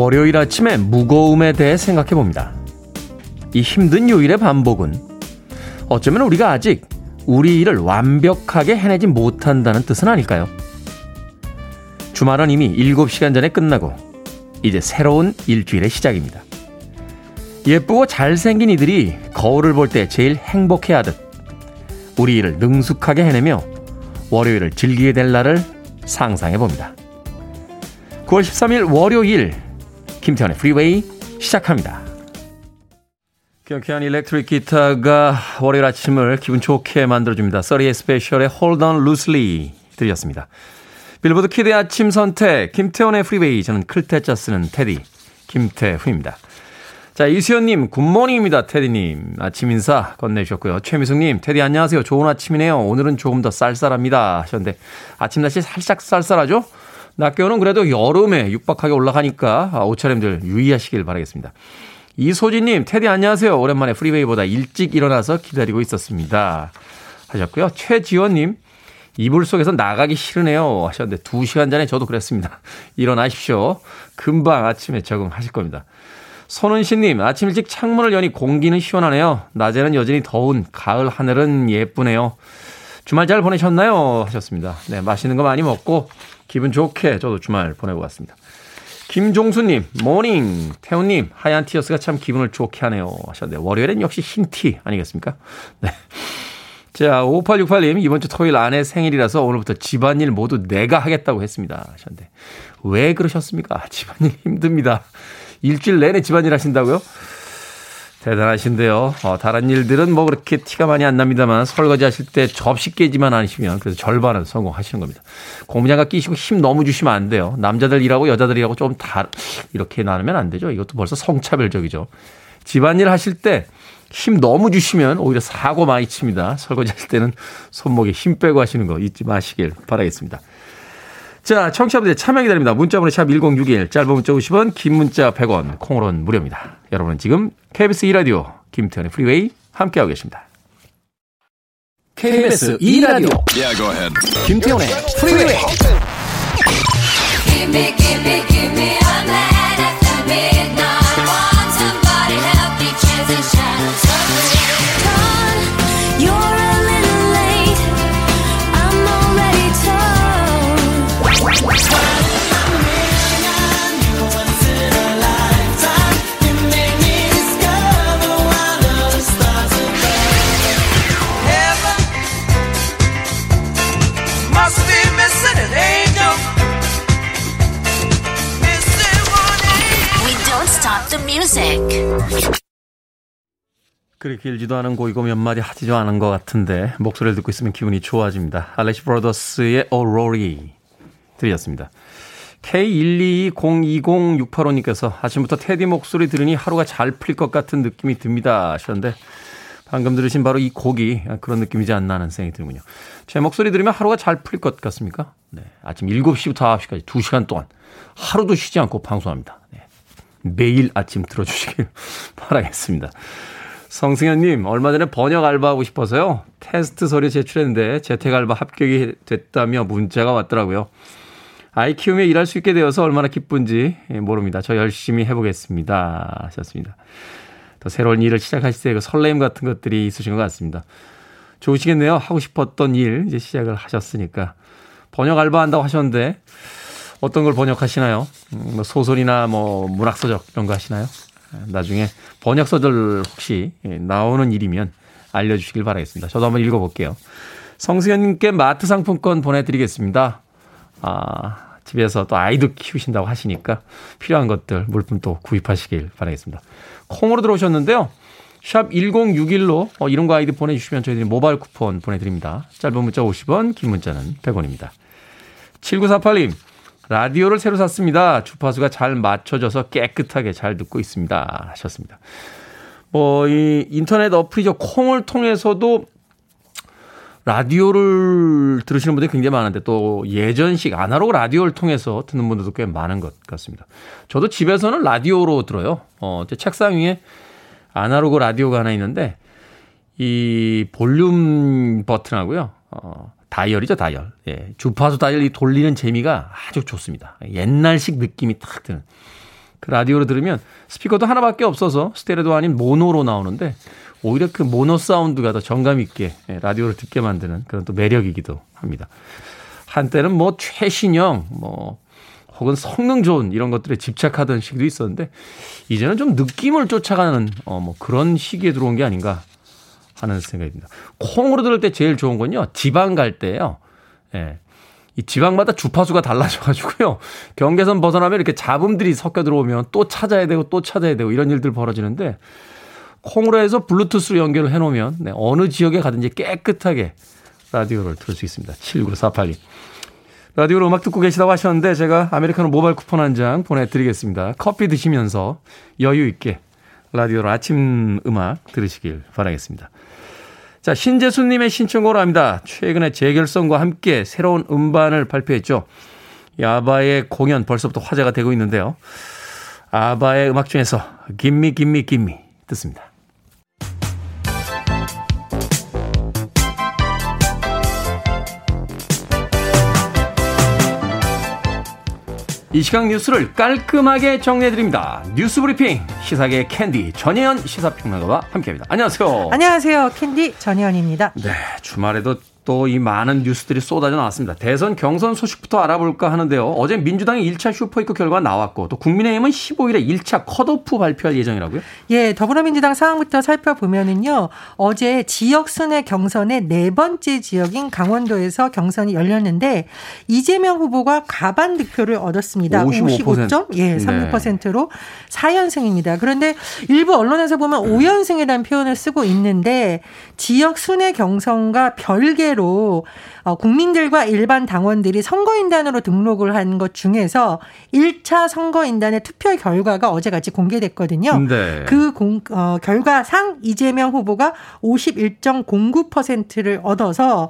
월요일 아침의 무거움에 대해 생각해봅니다. 이 힘든 요일의 반복은 어쩌면 우리가 아직 우리 일을 완벽하게 해내지 못한다는 뜻은 아닐까요? 주말은 이미 7시간 전에 끝나고 이제 새로운 일주일의 시작입니다. 예쁘고 잘생긴 이들이 거울을 볼 때 제일 행복해하듯 우리 일을 능숙하게 해내며 월요일을 즐기게 될 날을 상상해봅니다. 9월 13일 월요일 김태훈의 프리웨이 시작합니다. 경쾌한 일렉트릭 기타가 월요일 아침을 기분 좋게 만들어줍니다. 30의 스페셜의 Hold On Loosely 들으셨습니다. 빌보드 키드의 아침 선택 김태훈의 프리웨이, 저는 클테짜 쓰는 테디 김태훈입니다. 자, 이수연님 굿모닝입니다. 테디님 아침 인사 건네주셨고요. 최미숙님 테디 안녕하세요. 좋은 아침이네요. 오늘은 조금 더 쌀쌀합니다 하셨는데 아침 날씨 살짝 쌀쌀하죠? 낮 기온은 그래도 여름에 육박하게 올라가니까 옷차림들 유의하시길 바라겠습니다. 이소진님 테디 안녕하세요. 오랜만에 프리웨이보다 일찍 일어나서 기다리고 있었습니다 하셨고요. 최지원님 이불 속에서 나가기 싫으네요 하셨는데 2시간 전에 저도 그랬습니다. 일어나십시오. 금방 아침에 적응하실 겁니다. 손은신님 아침 일찍 창문을 여니 공기는 시원하네요. 낮에는 여전히 더운 가을 하늘은 예쁘네요. 주말 잘 보내셨나요 하셨습니다. 네, 맛있는 거 많이 먹고 기분 좋게 저도 주말 보내고 왔습니다. 김종수님 모닝, 태훈님 하얀 티셔츠가 참 기분을 좋게 하네요 하셨는데 월요일엔 역시 흰티 아니겠습니까? 네. 자, 5868님 이번 주 토요일 아내 생일이라서 오늘부터 집안일 모두 내가 하겠다고 했습니다 하셨는데 왜 그러셨습니까? 집안일 힘듭니다. 일주일 내내 집안일 하신다고요? 대단하신데요. 다른 일들은 뭐 그렇게 티가 많이 안 납니다만 설거지 하실 때 접시 깨지만 않으시면 그래서 절반은 성공하시는 겁니다. 공부장갑 끼시고 힘 너무 주시면 안 돼요. 남자들 일하고 여자들 일하고 좀 다 이렇게 나누면 안 되죠. 이것도 벌써 성차별적이죠. 집안일 하실 때 힘 너무 주시면 오히려 사고 많이 칩니다. 설거지 하실 때는 손목에 힘 빼고 하시는 거 잊지 마시길 바라겠습니다. 자, 청취자분들 참여 기다립니다. 문자번호 샵 1061, 짧은 문자 50원, 긴 문자 100원, 콩으로는 무료입니다. 여러분은 지금 KBS 2라디오 김태현의 프리웨이 함께하고 계십니다. KBS 2라디오 김태현의 프리웨이. 그리 길지도 않은 곡이고 몇 마디 하지도 않은 것 같은데 목소리를 듣고 있으면 기분이 좋아집니다. 알레시 브로더스의 오로리 들으셨습니다. K122020685님께서 아침부터 테디 목소리 들으니 하루가 잘 풀릴 것 같은 느낌이 듭니다 하셨는데 방금 들으신 바로 이 곡이 그런 느낌이지 않나 하는 생각이 들군요. 제 목소리 들으면 하루가 잘 풀릴 것 같습니까? 네, 아침 7시부터 9시까지 2시간 동안 하루도 쉬지 않고 방송합니다. 네, 매일 아침 들어주시길 바라겠습니다. 성승현님, 얼마 전에 번역 알바하고 싶어서요. 테스트 서류 제출했는데 재택 알바 합격이 됐다며 문자가 왔더라고요. 아이 키우며 일할 수 있게 되어서 얼마나 기쁜지 모릅니다. 저 열심히 해보겠습니다 하셨습니다. 또 새로운 일을 시작하실 때 그 설레임 같은 것들이 있으신 것 같습니다. 좋으시겠네요. 하고 싶었던 일 이제 시작을 하셨으니까. 번역 알바한다고 하셨는데 어떤 걸 번역하시나요? 뭐 소설이나 뭐 문학서적 이런 거 하시나요? 나중에 번역서들 혹시 나오는 일이면 알려주시길 바라겠습니다. 저도 한번 읽어볼게요. 성수현님께 마트 상품권 보내드리겠습니다. 집에서 또 아이도 키우신다고 하시니까 필요한 것들 물품 또 구입하시길 바라겠습니다. 콩으로 들어오셨는데요. 샵 1061로 이런 거 아이디 보내주시면 저희들이 모바일 쿠폰 보내드립니다. 짧은 문자 50원, 긴 문자는 100원입니다. 7948님. 라디오를 새로 샀습니다. 주파수가 잘 맞춰져서 깨끗하게 잘 듣고 있습니다 하셨습니다. 뭐 이 인터넷 어플이죠. 콩을 통해서도 라디오를 들으시는 분들이 굉장히 많은데 또 예전식 아날로그 라디오를 통해서 듣는 분들도 꽤 많은 것 같습니다. 저도 집에서는 라디오로 들어요. 제 책상 위에 아날로그 라디오가 하나 있는데 이 볼륨 버튼하고요. 다이얼이죠, 다이얼. 예, 주파수 다이얼이 돌리는 재미가 아주 좋습니다. 옛날식 느낌이 탁 드는 그 라디오로 들으면 스피커도 하나밖에 없어서 스테레오도 아닌 모노로 나오는데 오히려 그 모노 사운드가 더 정감 있게 라디오를 듣게 만드는 그런 또 매력이기도 합니다. 한때는 뭐 최신형 뭐 혹은 성능 좋은 이런 것들에 집착하던 시기도 있었는데 이제는 좀 느낌을 쫓아가는 뭐 그런 시기에 들어온 게 아닌가 하는 생각입니다. 콩으로 들을 때 제일 좋은 건요. 지방 갈 때예요. 예. 이 지방마다 주파수가 달라져가지고요. 경계선 벗어나면 이렇게 잡음들이 섞여 들어오면 또 찾아야 되고 또 찾아야 되고 이런 일들 벌어지는데 콩으로 해서 블루투스로 연결을 해놓으면 네, 어느 지역에 가든지 깨끗하게 라디오를 들을 수 있습니다. 79482. 라디오로 음악 듣고 계시다고 하셨는데 제가 아메리카노 모바일 쿠폰 한 장 보내드리겠습니다. 커피 드시면서 여유 있게 라디오로 아침 음악 들으시길 바라겠습니다. 자, 신재수님의 신청곡으로 합니다. 최근에 재결성과 함께 새로운 음반을 발표했죠. 아바의 공연 벌써부터 화제가 되고 있는데요. 아바의 음악 중에서 Gimme Gimme Gimme 듣습니다. 이 시각 뉴스를 깔끔하게 정리해드립니다. 뉴스브리핑 시사계 캔디 전혜연 시사평론가와 함께합니다. 안녕하세요. 안녕하세요. 캔디 전혜연입니다. 네, 주말에도 또 이 많은 뉴스들이 쏟아져 나왔습니다. 대선 경선 소식부터 알아볼까 하는데요. 어제 민주당의 1차 슈퍼이크 결과 나왔고 또 국민의힘은 15일에 1차 컷오프 발표할 예정이라고요? 예, 더불어민주당 상황부터 살펴보면은요. 어제 지역순회 경선의 네 번째 지역인 강원도에서 경선이 열렸는데 이재명 후보가 가반 득표를 얻었습니다. 55.36%로 예, 4연승입니다. 그런데 일부 언론에서 보면 5연승이라는 표현을 쓰고 있는데 지역순회 경선과 별개 로 국민들과 일반 당원들이 선거인단으로 등록을 한 것 중에서 1차 선거인단의 투표 결과가 어제같이 공개됐거든요. 네. 그 결과상 이재명 후보가 51.09%를 얻어서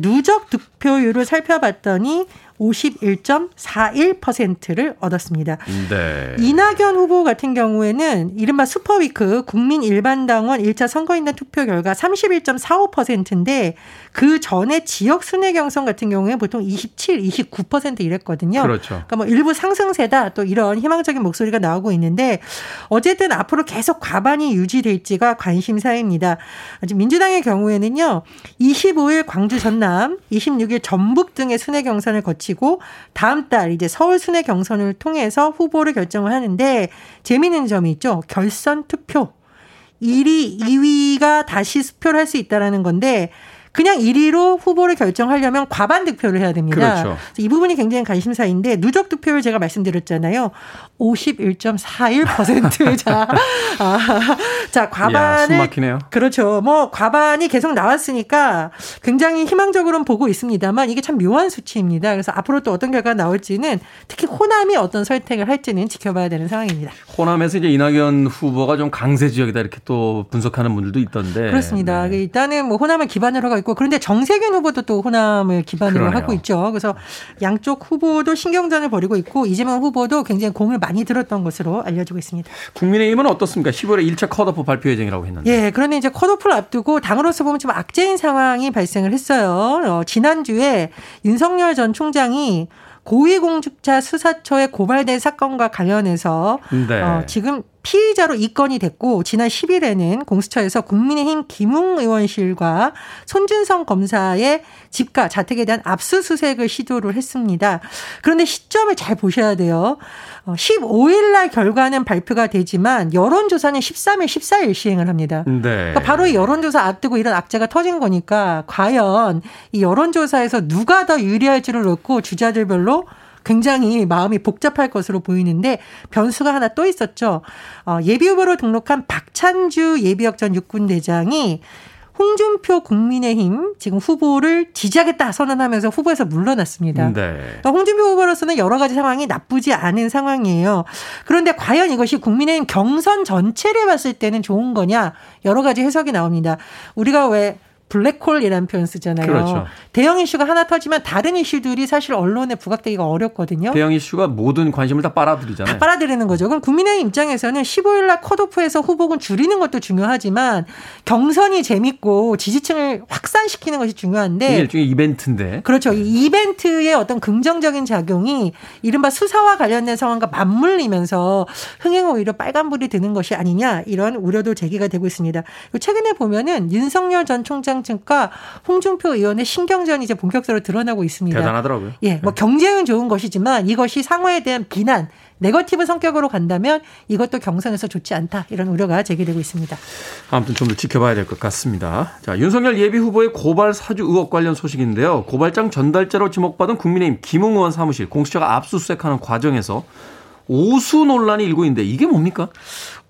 누적 득표율을 살펴봤더니 51.41%를 얻었습니다. 네. 이낙연 후보 같은 경우에는 이른바 슈퍼위크 국민 일반당원 1차 선거인단 투표 결과 31.45%인데 그 전에 지역 순회 경선 같은 경우에 보통 27, 29% 이랬거든요. 그렇죠. 그러니까 뭐 일부 상승세다 또 이런 희망적인 목소리가 나오고 있는데 어쨌든 앞으로 계속 과반이 유지될지가 관심사입니다. 민주당의 경우에는요. 25일 광주 전남, 26일 전북 등의 순회 경선을 거치 다음 달 이제 서울 순회 경선을 통해서 후보를 결정을 하는데 재미있는 점이 있죠. 결선 투표. 1위, 2위가 다시 투표를 할 수 있다는 건데 그냥 1위로 후보를 결정하려면 과반 득표를 해야 됩니다. 그렇죠. 이 부분이 굉장히 관심사인데 누적 득표율 제가 말씀드렸잖아요. 51.41%. 자, 과반을. 숨 막히네요. 그렇죠. 뭐 과반이 계속 나왔으니까 굉장히 희망적으로는 보고 있습니다만 이게 참 묘한 수치입니다. 그래서 앞으로 또 어떤 결과가 나올지는 특히 호남이 어떤 선택을 할지는 지켜봐야 되는 상황입니다. 호남에서 이제 이낙연 후보가 좀 강세 지역이다 이렇게 또 분석하는 분들도 있던데. 그렇습니다. 네. 일단은 뭐 호남을 기반으로 하고 있고 그런데 정세균 후보도 또 호남을 기반으로 그러네요. 하고 있죠. 그래서 양쪽 후보도 신경전을 벌이고 있고 이재명 후보도 굉장히 공을 많이 들었던 것으로 알려지고 있습니다. 국민의힘은 어떻습니까? 15일에 1차 컷오프 발표 예정이라고 했는데. 예, 그런데 이제 컷오프를 앞두고 당으로서 보면 좀 악재인 상황이 발생을 했어요. 지난주에 윤석열 전 총장이 고위공직자 수사처에 고발된 사건과 관련해서 네. 지금 피의자로 입건이 됐고 지난 10일에는 공수처에서 국민의힘 김웅 의원실과 손준성 검사의 집과 자택에 대한 압수수색을 시도를 했습니다. 그런데 시점을 잘 보셔야 돼요. 15일 날 결과는 발표가 되지만 여론조사는 13일, 14일 시행을 합니다. 네. 그러니까 바로 이 여론조사 앞두고 이런 악재가 터진 거니까 과연 이 여론조사에서 누가 더 유리할지를 놓고 주자들별로 굉장히 마음이 복잡할 것으로 보이는데 변수가 하나 또 있었죠. 예비후보로 등록한 박찬주 예비역 전 육군대장이 홍준표 국민의힘 지금 후보를 지지하겠다 선언하면서 후보에서 물러났습니다. 네. 그러니까 홍준표 후보로서는 여러 가지 상황이 나쁘지 않은 상황이에요. 그런데 과연 이것이 국민의힘 경선 전체를 봤을 때는 좋은 거냐 여러 가지 해석이 나옵니다. 우리가 왜 블랙홀이라는 표현 쓰잖아요. 그렇죠. 대형 이슈가 하나 터지면 다른 이슈들이 사실 언론에 부각되기가 어렵거든요. 대형 이슈가 모든 관심을 다 빨아들이잖아요. 다 빨아들이는 거죠. 그럼 국민의힘 입장에서는 15일 날 컷오프에서 후보군 줄이는 것도 중요하지만 경선이 재밌고 지지층을 확산시키는 것이 중요한데. 이게 일종의 이벤트인데. 그렇죠. 이 이벤트의 어떤 긍정적인 작용이 이른바 수사와 관련된 상황과 맞물리면서 흥행 오히려 빨간불이 드는 것이 아니냐 이런 우려도 제기가 되고 있습니다. 최근에 보면은 윤석열 전 총장 측과 홍준표 의원의 신경전이 이제 본격적으로 드러나고 있습니다. 대단하더라고요. 예, 뭐 경쟁은 좋은 것이지만 이것이 상호에 대한 비난, 네거티브 성격으로 간다면 이것도 경선에서 좋지 않다 이런 우려가 제기되고 있습니다. 아무튼 좀 더 지켜봐야 될 것 같습니다. 자, 윤석열 예비 후보의 고발 사주 의혹 관련 소식인데요. 고발장 전달자로 지목받은 국민의힘 김웅 의원 사무실 공수처가 압수수색하는 과정에서 오수 논란이 일고 있는데 이게 뭡니까?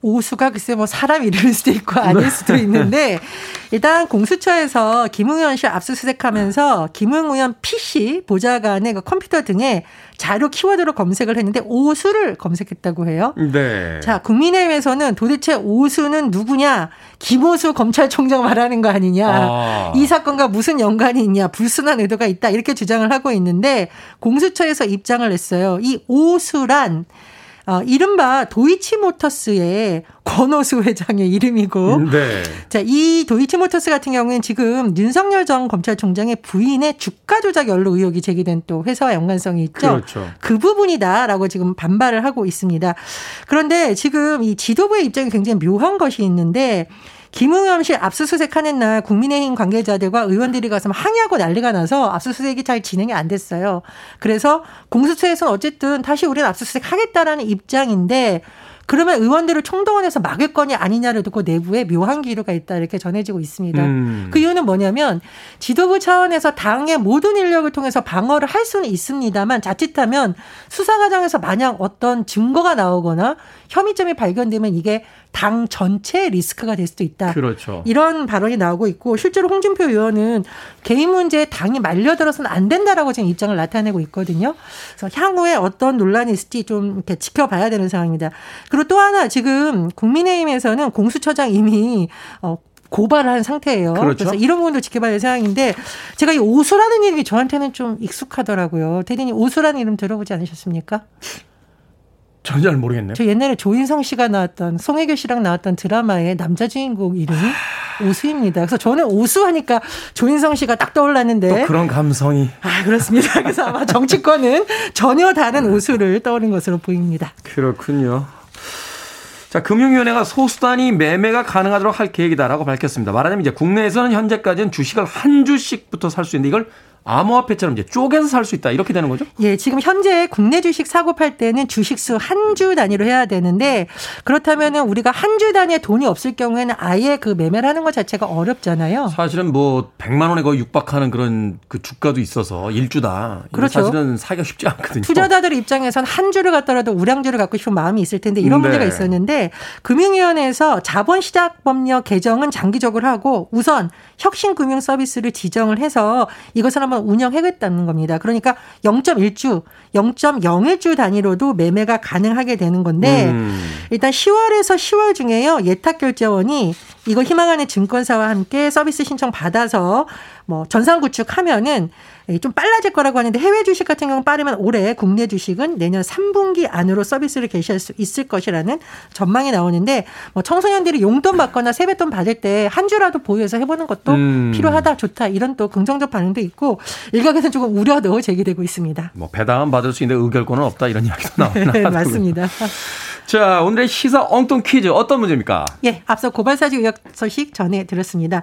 오수가 글쎄 뭐 사람 이름일 수도 있고 아닐 수도 있는데 일단 공수처에서 김웅 의원 씨 압수수색하면서 김웅 의원 PC 보좌관의 그 컴퓨터 등에 자료 키워드로 검색을 했는데 오수를 검색했다고 해요. 네. 자, 국민의힘에서는 도대체 오수는 누구냐? 김오수 검찰총장 말하는 거 아니냐? 아. 이 사건과 무슨 연관이 있냐? 불순한 의도가 있다 이렇게 주장을 하고 있는데 공수처에서 입장을 냈어요. 이 오수란 이른바 도이치모터스의 권오수 회장의 이름이고, 네. 자, 이 도이치모터스 같은 경우는 지금 윤석열 전 검찰총장의 부인의 주가 조작 연루 의혹이 제기된 또 회사와 연관성이 있죠. 그렇죠. 그 부분이다라고 지금 반발을 하고 있습니다. 그런데 지금 이 지도부의 입장이 굉장히 묘한 것이 있는데. 김웅현 씨 압수수색하는 날 국민의힘 관계자들과 의원들이 가서 항의하고 난리가 나서 압수수색이 잘 진행이 안 됐어요. 그래서 공수처에서는 어쨌든 다시 우리는 압수수색하겠다라는 입장인데 그러면 의원들을 총동원해서 막을 거냐 아니냐를 두고 내부에 묘한 기류가 있다 이렇게 전해지고 있습니다. 그 이유는 뭐냐면 지도부 차원에서 당의 모든 인력을 통해서 방어를 할 수는 있습니다만 자칫하면 수사 과정에서 마냥 어떤 증거가 나오거나 혐의점이 발견되면 이게 당 전체의 리스크가 될 수도 있다. 그렇죠. 이런 발언이 나오고 있고 실제로 홍준표 의원은 개인 문제에 당이 말려들어서는 안 된다라고 지금 입장을 나타내고 있거든요. 그래서 향후에 어떤 논란이 있을지 좀 이렇게 지켜봐야 되는 상황입니다. 그리고 또 하나 지금 국민의힘에서는 공수처장 이미 고발을 한 상태예요. 그렇죠. 그래서 이런 부분도 지켜봐야 될 상황인데 제가 이 오수라는 이름이 저한테는 좀 익숙하더라고요. 대리님 오수라는 이름 들어보지 않으셨습니까? 전혀 잘 모르겠네요. 저 옛날에 조인성 씨가 나왔던 송혜교 씨랑 나왔던 드라마의 남자 주인공 이름이 오수입니다. 그래서 저는 오수 하니까 조인성 씨가 딱 떠올랐는데. 또 그런 감성이. 아, 그렇습니다. 그래서 아마 정치권은 전혀 다른 오수를 떠오른 것으로 보입니다. 그렇군요. 자, 금융위원회가 소수단위 매매가 가능하도록 할 계획이다라고 밝혔습니다. 말하자면 이제 국내에서는 현재까지는 주식을 한 주씩부터 살 수 있는데 이걸 암호화폐처럼 이제 쪼개서 살 수 있다 이렇게 되는 거죠? 예, 지금 현재 국내 주식 사고 팔 때는 주식수 한 주 단위로 해야 되는데 그렇다면은 우리가 한 주 단위에 돈이 없을 경우에는 아예 그 매매를 하는 것 자체가 어렵잖아요. 사실은 뭐 100만 원에 거의 육박하는 그런 그 주가도 있어서 일주다. 그렇죠. 사실은 사기가 쉽지 않거든요. 투자자들 입장에선 한 주를 갖더라도 우량주를 갖고 싶은 마음이 있을 텐데 이런 문제가 있었는데 금융위원회에서 자본시장법령 개정은 장기적으로 하고 우선 혁신금융 서비스를 지정을 해서 이것을 한번 운영해겠다는 겁니다. 그러니까 0.1주, 0.01주 단위로도 매매가 가능하게 되는 건데 일단 10월에서 10월 중에요. 예탁결제원이 이거 희망하는 증권사와 함께 서비스 신청 받아서 뭐 전상 구축하면은 좀 빨라질 거라고 하는데 해외 주식 같은 경우는 빠르면 올해 국내 주식은 내년 3분기 안으로 서비스를 개시할 수 있을 것이라는 전망이 나오는데 뭐 청소년들이 용돈 받거나 세뱃돈 받을 때 한 주라도 보유해서 해보는 것도 필요하다, 좋다 이런 또 긍정적 반응도 있고 일각에서는 조금 우려도 제기되고 있습니다. 뭐 배당은 받을 수 있는데 의결권은 없다 이런 이야기도 나오나. 맞습니다. 자, 오늘의 시사 엉뚱 퀴즈 어떤 문제입니까? 예, 앞서 고발사주 의혹 소식 전해드렸습니다.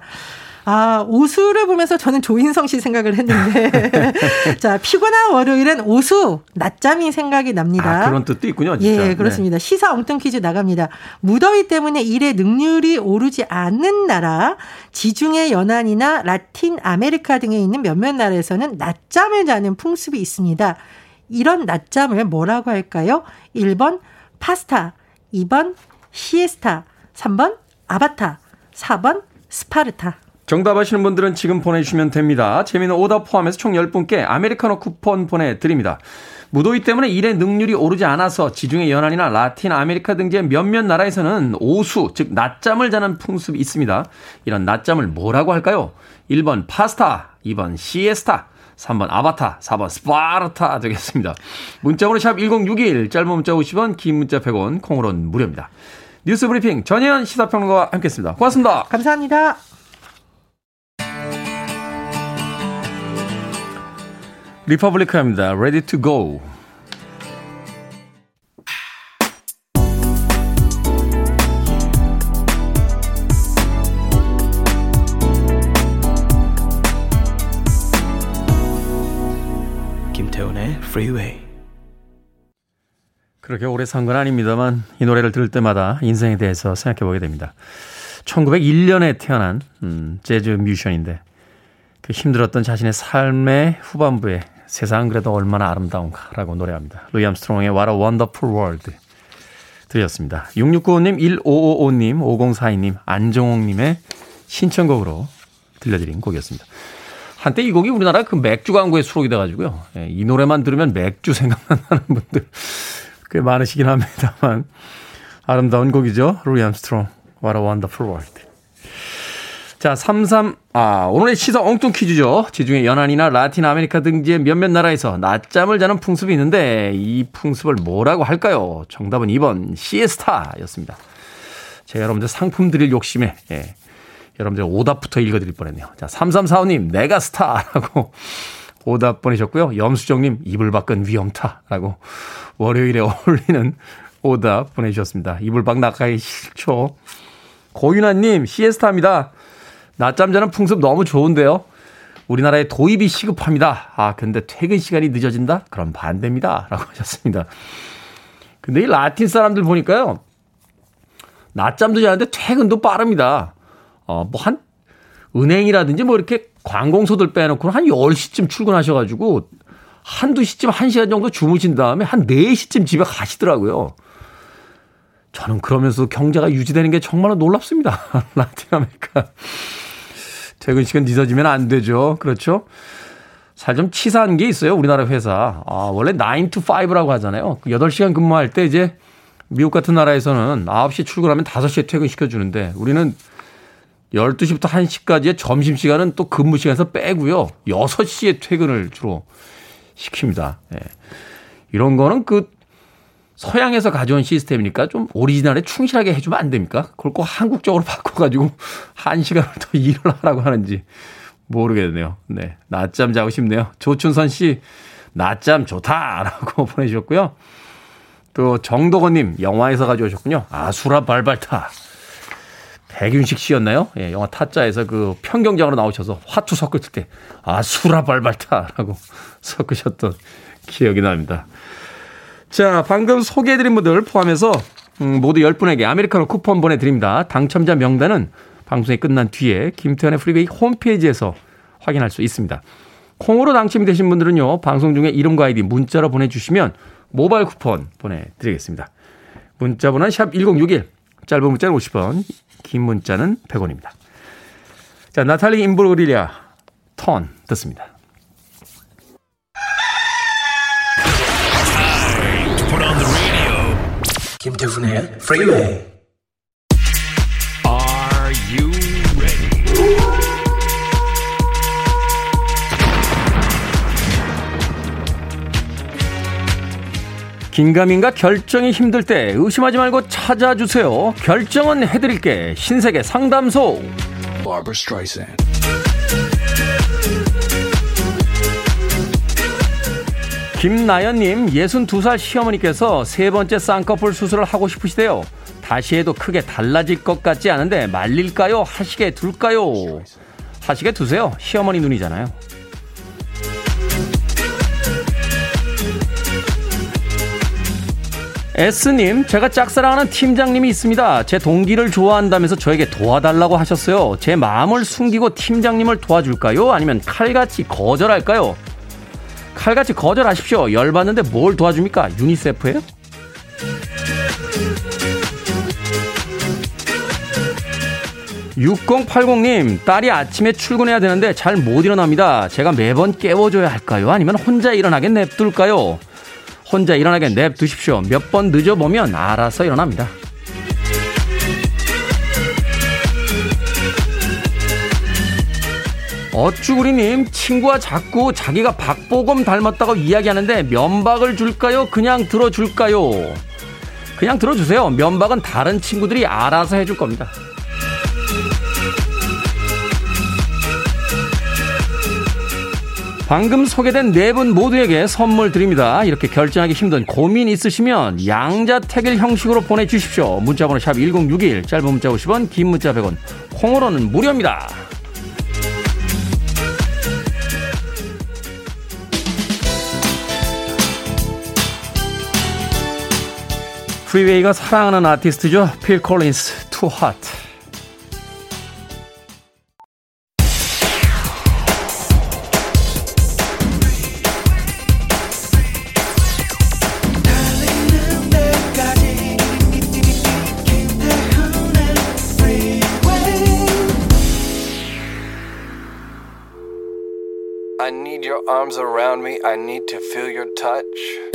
아, 오수를 보면서 저는 조인성 씨 생각을 했는데. 자, 피곤한 월요일엔 오수, 낮잠이 생각이 납니다. 아, 그런 뜻도 있군요, 진짜. 예, 그렇습니다. 네. 시사 엉뚱 퀴즈 나갑니다. 무더위 때문에 일의 능률이 오르지 않는 나라, 지중해 연안이나 라틴 아메리카 등에 있는 몇몇 나라에서는 낮잠을 자는 풍습이 있습니다. 이런 낮잠을 뭐라고 할까요? 1번 파스타, 2번 시에스타, 3번 아바타, 4번 스파르타. 정답 아시는 분들은 지금 보내주시면 됩니다. 재미있는 오답 포함해서 총 10분께 아메리카노 쿠폰 보내드립니다. 무더위 때문에 일의 능률이 오르지 않아서 지중해 연안이나 라틴 아메리카 등지의 몇몇 나라에서는 오수, 즉 낮잠을 자는 풍습이 있습니다. 이런 낮잠을 뭐라고 할까요? 1번 파스타, 2번 시에스타, 3번 아바타, 4번 스파르타 되겠습니다. 문자번호 샵 1061, 짧은 문자 50원, 긴 문자 100원, 콩으로는 무료입니다. 뉴스 브리핑 전혜연 시사평론가와 함께했습니다. 고맙습니다. 감사합니다. 리퍼블리카입니다. Ready to go. 김태훈의 Freeway. 그렇게 오래 산 건 아닙니다만 이 노래를 들을 때마다 인생에 대해서 생각해 보게 됩니다. 1901년에 태어난 재즈 뮤지션인데 그 힘들었던 자신의 삶의 후반부에 세상은 그래도 얼마나 아름다운가라고 노래합니다. 루이암스트롱의 What a Wonderful World 들으셨습니다. 6695님, 1555님, 5042님, 안정홍님의 신청곡으로 들려드린 곡이었습니다. 한때 이 곡이 우리나라 그 맥주 광고에 수록이 돼가지고요. 이 노래만 들으면 맥주 생각나는 분들 꽤 많으시긴 합니다만 아름다운 곡이죠. 루이암스트롱 What a Wonderful World. 자, 오늘의 시사 엉뚱 퀴즈죠. 지중해 연안이나 라틴 아메리카 등지의 몇몇 나라에서 낮잠을 자는 풍습이 있는데 이 풍습을 뭐라고 할까요? 정답은 2번 시에스타였습니다. 제가 여러분들 상품 드릴 욕심에 여러분들 오답부터 읽어드릴 뻔했네요. 자, 3345님 내가 스타라고 오답 보내셨고요. 염수정님 이불 밖은 위험타라고 월요일에 어울리는 오답 보내주셨습니다. 이불 밖 나가기 싫죠. 고윤아님 시에스타입니다. 낮잠 자는 풍습 너무 좋은데요. 우리나라에 도입이 시급합니다. 아, 근데 퇴근 시간이 늦어진다? 그럼 반대입니다. 라고 하셨습니다. 근데 이 라틴 사람들 보니까요. 낮잠도 자는데 퇴근도 빠릅니다. 한 은행이라든지 이렇게 관공서들 빼놓고 한 10시쯤 출근하셔가지고 한두 시쯤 1시간 정도 주무신 다음에 한 4시쯤 집에 가시더라고요. 저는 그러면서 경제가 유지되는 게 정말로 놀랍습니다. 라틴 아메리카. 퇴근 시간 늦어지면 안 되죠. 그렇죠? 살 좀 치사한 게 있어요. 우리나라 회사. 원래 9 to 5라고 하잖아요. 8시간 근무할 때 이제 미국 같은 나라에서는 9시에 출근하면 5시에 퇴근시켜주는데 우리는 12시부터 1시까지의 점심시간은 또 근무시간에서 빼고요. 6시에 퇴근을 주로 시킵니다. 예. 이런 거는 서양에서 가져온 시스템이니까 좀 오리지널에 충실하게 해주면 안 됩니까? 그걸 꼭 한국적으로 바꿔가지고 1시간을 더 일을 하라고 하는지 모르겠네요. 네. 낮잠 자고 싶네요. 조춘선 씨, 낮잠 좋다라고 보내주셨고요. 또 정덕원님, 영화에서 가져오셨군요. 아수라 발발타. 백윤식 씨였나요? 예, 영화 타짜에서 그 평경장으로 나오셔서 화투 섞을 때 아수라 발발타라고 섞으셨던 기억이 납니다. 자, 방금 소개해드린 분들 포함해서 모두 10분에게 아메리카노 쿠폰 보내드립니다. 당첨자 명단은 방송이 끝난 뒤에 김태현의 프리베이 홈페이지에서 확인할 수 있습니다. 콩으로 당첨이 되신 분들은요. 방송 중에 이름과 아이디 문자로 보내주시면 모바일 쿠폰 보내드리겠습니다. 문자 번호는 샵 1061, 짧은 문자는 50원, 긴 문자는 100원입니다. 자, 나탈리 임브로리아 턴 듣습니다. 김태훈의 프리웨이. Are you ready? 긴가민가 결정이 힘들 때 의심하지 말고 찾아주세요. 결정은 해드릴게. 신세계 상담소. Barbara Streisand. 김나연님, 62살 시어머니께서 3번째 쌍꺼풀 수술을 하고 싶으시대요. 다시 해도 크게 달라질 것 같지 않은데 말릴까요? 하시게 둘까요? 하시게 두세요. 시어머니 눈이잖아요. S님, 제가 짝사랑하는 팀장님이 있습니다. 제 동기를 좋아한다면서 저에게 도와달라고 하셨어요. 제 마음을 숨기고 팀장님을 도와줄까요? 아니면 칼같이 거절할까요? 칼같이 거절하십시오. 열받는데 뭘 도와줍니까? 유니세프예요? 6080님, 딸이 아침에 출근해야 되는데 잘 못 일어납니다. 제가 매번 깨워줘야 할까요? 아니면 혼자 일어나게 냅둘까요? 혼자 일어나게 냅두십시오. 몇 번 늦어보면 알아서 일어납니다. 어쭈구리님, 친구와 자꾸 자기가 박보검 닮았다고 이야기하는데 면박을 줄까요? 그냥 들어줄까요? 그냥 들어주세요. 면박은 다른 친구들이 알아서 해줄 겁니다. 4분 모두에게 선물 드립니다. 이렇게 결정하기 힘든 고민 있으시면 양자택일 형식으로 보내주십시오. 문자번호 샵 1061, 짧은 문자 50원, 긴 문자 100원, 콩으로는 무료입니다. 프리웨이가 사랑하는 아티스트죠. 필 콜린스, Too Hot. I need your arms around me. I need to feel your touch.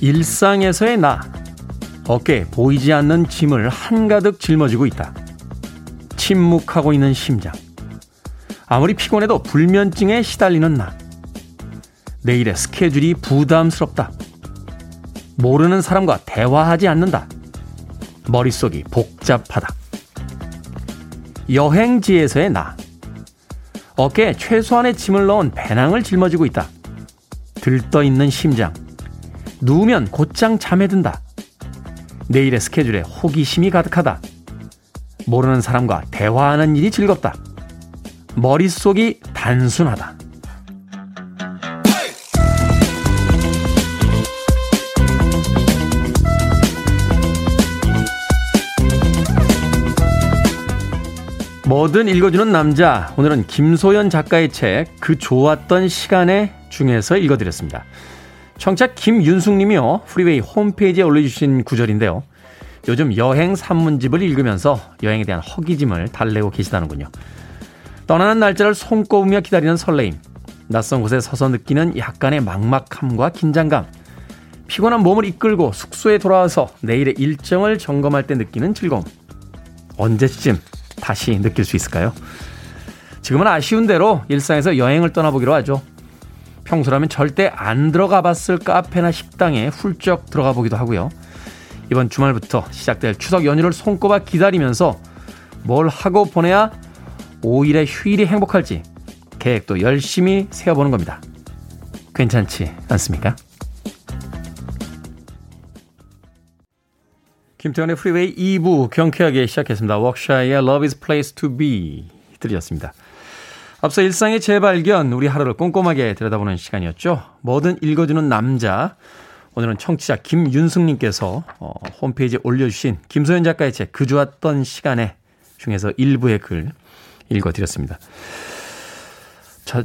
일상에서의 나, 어깨에 보이지 않는 짐을 한가득 짊어지고 있다. 침묵하고 있는 심장, 아무리 피곤해도 불면증에 시달리는 나, 내일의 스케줄이 부담스럽다. 모르는 사람과 대화하지 않는다. 머릿속이 복잡하다. 여행지에서의 나, 어깨에 최소한의 짐을 넣은 배낭을 짊어지고 있다. 들떠있는 심장, 누우면 곧장 잠에 든다. 내일의 스케줄에 호기심이 가득하다. 모르는 사람과 대화하는 일이 즐겁다. 머릿속이 단순하다. 뭐든 읽어주는 남자, 오늘은 김소연 작가의 책 그 좋았던 시간에 중에서 읽어드렸습니다. 청취자 김윤숙님이요, 프리웨이 홈페이지에 올려주신 구절인데요, 요즘 여행 산문집을 읽으면서 여행에 대한 허기짐을 달래고 계시다는군요. 떠나는 날짜를 손꼽으며 기다리는 설레임, 낯선 곳에 서서 느끼는 약간의 막막함과 긴장감, 피곤한 몸을 이끌고 숙소에 돌아와서 내일의 일정을 점검할 때 느끼는 즐거움, 언제쯤 다시 느낄 수 있을까요? 지금은 아쉬운 대로 일상에서 여행을 떠나보기로 하죠. 평소라면 절대 안 들어가 봤을 카페나 식당에 훌쩍 들어가 보기도 하고요. 이번 주말부터 시작될 추석 연휴를 손꼽아 기다리면서 뭘 하고 보내야 5일의 휴일이 행복할지 계획도 열심히 세워보는 겁니다. 괜찮지 않습니까? 김태훈의 프리웨이 2부 경쾌하게 시작했습니다. 웍샤이의 Love is Place to Be 들으셨습니다. 앞서 일상의 재발견, 우리 하루를 꼼꼼하게 들여다보는 시간이었죠. 뭐든 읽어주는 남자, 오늘은 청취자 김윤숙님께서 홈페이지에 올려주신 김소연 작가의 책 그 좋았던 시간에 중에서 일부의 글 읽어드렸습니다.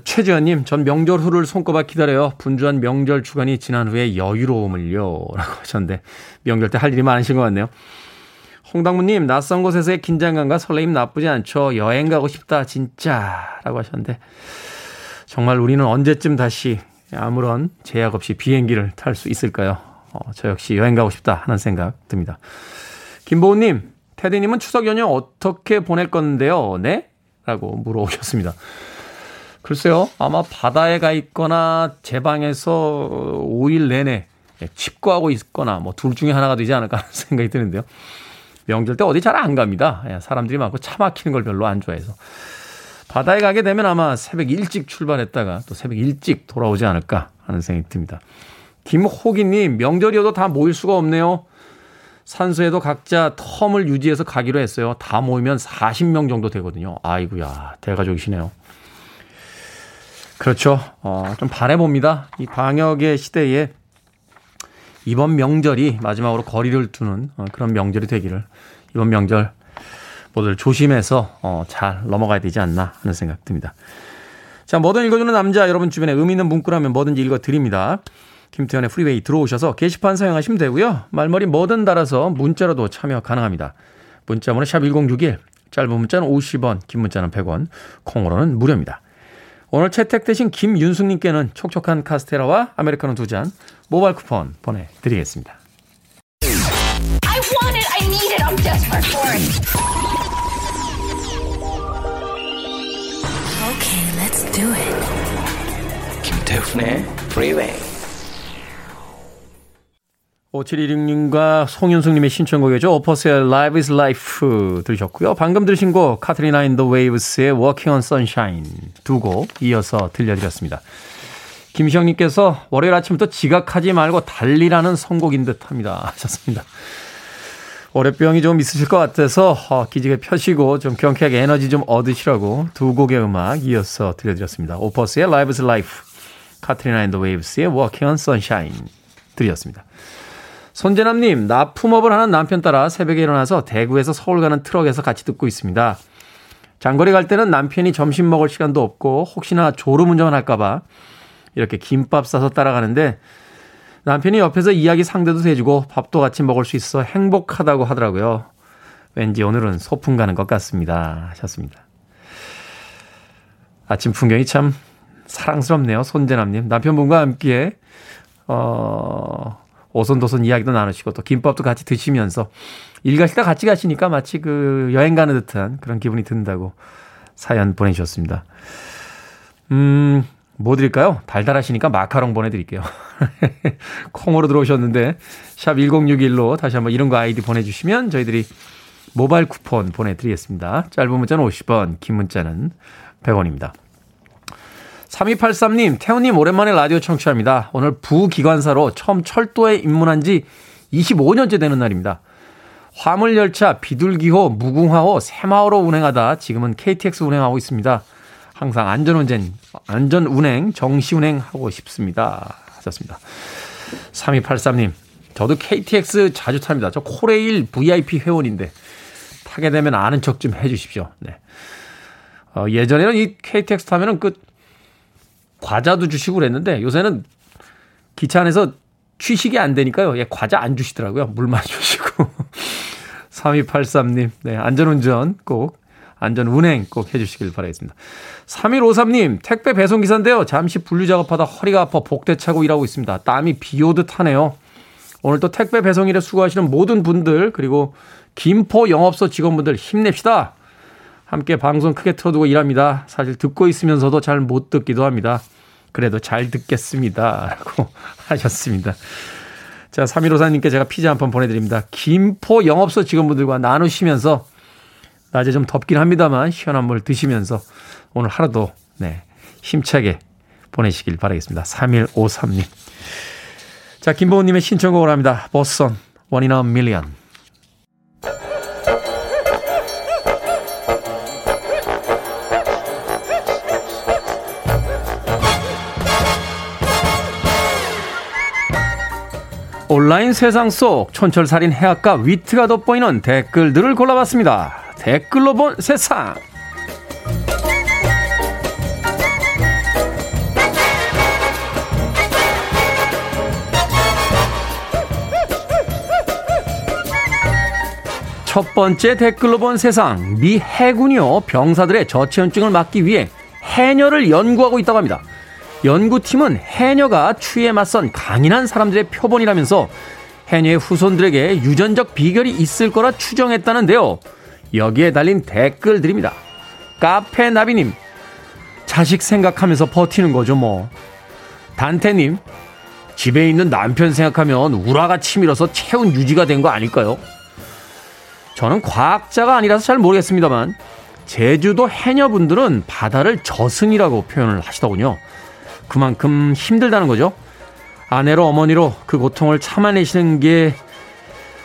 최지연님, 전 명절 후를 손꼽아 기다려요. 분주한 명절 주간이 지난 후에 여유로움을요, 라고 하셨는데 명절 때 할 일이 많으신 것 같네요. 홍당무님, 낯선 곳에서의 긴장감과 설레임 나쁘지 않죠. 여행 가고 싶다 진짜, 라고 하셨는데 정말 우리는 언제쯤 다시 아무런 제약 없이 비행기를 탈 수 있을까요? 저 역시 여행 가고 싶다 하는 생각 듭니다. 김보은님, 테디님은 추석 연휴 어떻게 보낼 건데요? 네? 라고 물어오셨습니다. 글쎄요, 아마 바다에 가 있거나 제 방에서 5일 내내 칩거하고 있거나 뭐 둘 중에 하나가 되지 않을까 하는 생각이 드는데요. 명절 때 어디 잘 안 갑니다. 사람들이 많고 차 막히는 걸 별로 안 좋아해서. 바다에 가게 되면 아마 새벽 일찍 출발했다가 또 새벽 일찍 돌아오지 않을까 하는 생각이 듭니다. 김호기님, 명절이어도 다 모일 수가 없네요. 산소에도 각자 텀을 유지해서 가기로 했어요. 다 모이면 40명 정도 되거든요. 아이고야, 대가족이시네요. 그렇죠. 좀 바라봅니다. 이 방역의 시대에 이번 명절이 마지막으로 거리를 두는 그런 명절이 되기를, 이번 명절 모두 조심해서 잘 넘어가야 되지 않나 하는 생각 듭니다. 자, 뭐든 읽어주는 남자, 여러분 주변에 의미 있는 문구라면 뭐든지 읽어드립니다. 김태현의 프리웨이 들어오셔서 게시판 사용하시면 되고요. 말머리 뭐든 달아서 문자로도 참여 가능합니다. 문자번호 샵 1061, 짧은 문자는 50원, 긴 문자는 100원, 콩으로는 무료입니다. 오늘 채택되신 김윤숙님께는 촉촉한 카스테라와 아메리카노 2잔 모바일 쿠폰 보내드리겠습니다. I want it, I need it, I'm desperate for it. Okay, let's do it. 김태훈의 프리웨이. 5716님과 송윤숙님의 신청곡이죠. 오퍼스의 Life is Life 들으셨고요. 방금 들으신 곡 카트리나 인 더 웨이브스의 Walking on Sunshine 두 곡 이어서 들려드렸습니다. 김시영님께서 월요일 아침부터 지각하지 말고 달리라는 선곡인 듯합니다 하셨습니다. 월요병이 좀 있으실 것 같아서 기지개 펴시고 좀 경쾌하게 에너지 좀 얻으시라고 두 곡의 음악 이어서 들려드렸습니다. 오퍼스의 Life is Life, 카트리나 인 더 웨이브스의 Walking on Sunshine 들으셨습니다. 손재남님, 납품업을 하는 남편 따라 새벽에 일어나서 대구에서 서울 가는 트럭에서 같이 듣고 있습니다. 장거리 갈 때는 남편이 점심 먹을 시간도 없고 혹시나 졸음운전 할까봐 이렇게 김밥 싸서 따라가는데 남편이 옆에서 이야기 상대도 해주고 밥도 같이 먹을 수 있어 행복하다고 하더라고요. 왠지 오늘은 소풍 가는 것 같습니다 하셨습니다. 아침 풍경이 참 사랑스럽네요. 손재남님, 남편분과 함께 오손도손 이야기도 나누시고 또 김밥도 같이 드시면서 일 가시다 같이 가시니까 마치 그 여행 가는 듯한 그런 기분이 든다고 사연 보내주셨습니다. 뭐 드릴까요? 달달하시니까 마카롱 보내드릴게요. 콩으로 들어오셨는데 샵 1061로 다시 한번 이런 거 아이디 보내주시면 저희들이 모바일 쿠폰 보내드리겠습니다. 짧은 문자는 50원, 긴 문자는 100원입니다. 3283님, 태훈님 오랜만에 라디오 청취합니다. 오늘 부기관사로 처음 철도에 입문한 지 25년째 되는 날입니다. 화물열차 비둘기호, 무궁화호, 새마을호 운행하다 지금은 KTX 운행하고 있습니다. 항상 안전운행, 정시운행하고 싶습니다 하셨습니다. 3283님, 저도 KTX 자주 탑니다. 저 코레일 VIP 회원인데 타게 되면 아는 척 좀 해 주십시오. 네. 예전에는 이 KTX 타면은 그 과자도 주시고 그랬는데 요새는 기차 안에서 취식이 안 되니까요. 예, 과자 안 주시더라고요. 물만 주시고. 3283님, 네, 안전운전 꼭, 안전운행 꼭 해주시길 바라겠습니다. 3153님, 택배 배송기사인데요. 잠시 분류 작업하다 허리가 아파 복대 차고 일하고 있습니다. 땀이 비 오듯 하네요. 오늘 또 택배 배송일에 수고하시는 모든 분들, 그리고 김포 영업소 직원분들 힘냅시다. 함께 방송 크게 틀어두고 일합니다. 사실 듣고 있으면서도 잘 못 듣기도 합니다. 그래도 잘 듣겠습니다 라고 하셨습니다. 자, 3154님께 제가 피자 한 판 보내드립니다. 김포 영업소 직원분들과 나누시면서 낮에 좀 덥긴 합니다만 시원한 물 드시면서 오늘 하루도 네, 힘차게 보내시길 바라겠습니다. 3153님. 자, 김보은님의 신청곡을 합니다. 버선, One in a Million. 온라인 세상 속 촌철살인 해학과 위트가 돋보이는 댓글들을 골라봤습니다. 댓글로 본 세상. 첫 번째 댓글로 본 세상. 미 해군이요, 병사들의 저체온증을 막기 위해 해녀를 연구하고 있다고 합니다. 연구팀은 해녀가 추위에 맞선 강인한 사람들의 표본이라면서 해녀의 후손들에게 유전적 비결이 있을 거라 추정했다는데요. 여기에 달린 댓글들입니다. 카페나비님, 자식 생각하면서 버티는 거죠 뭐. 단태님, 집에 있는 남편 생각하면 우라가 치밀어서 체온 유지가 된 거 아닐까요? 저는 과학자가 아니라서 잘 모르겠습니다만 제주도 해녀분들은 바다를 저승이라고 표현을 하시더군요. 그만큼 힘들다는 거죠. 아내로 어머니로 그 고통을 참아내시는 게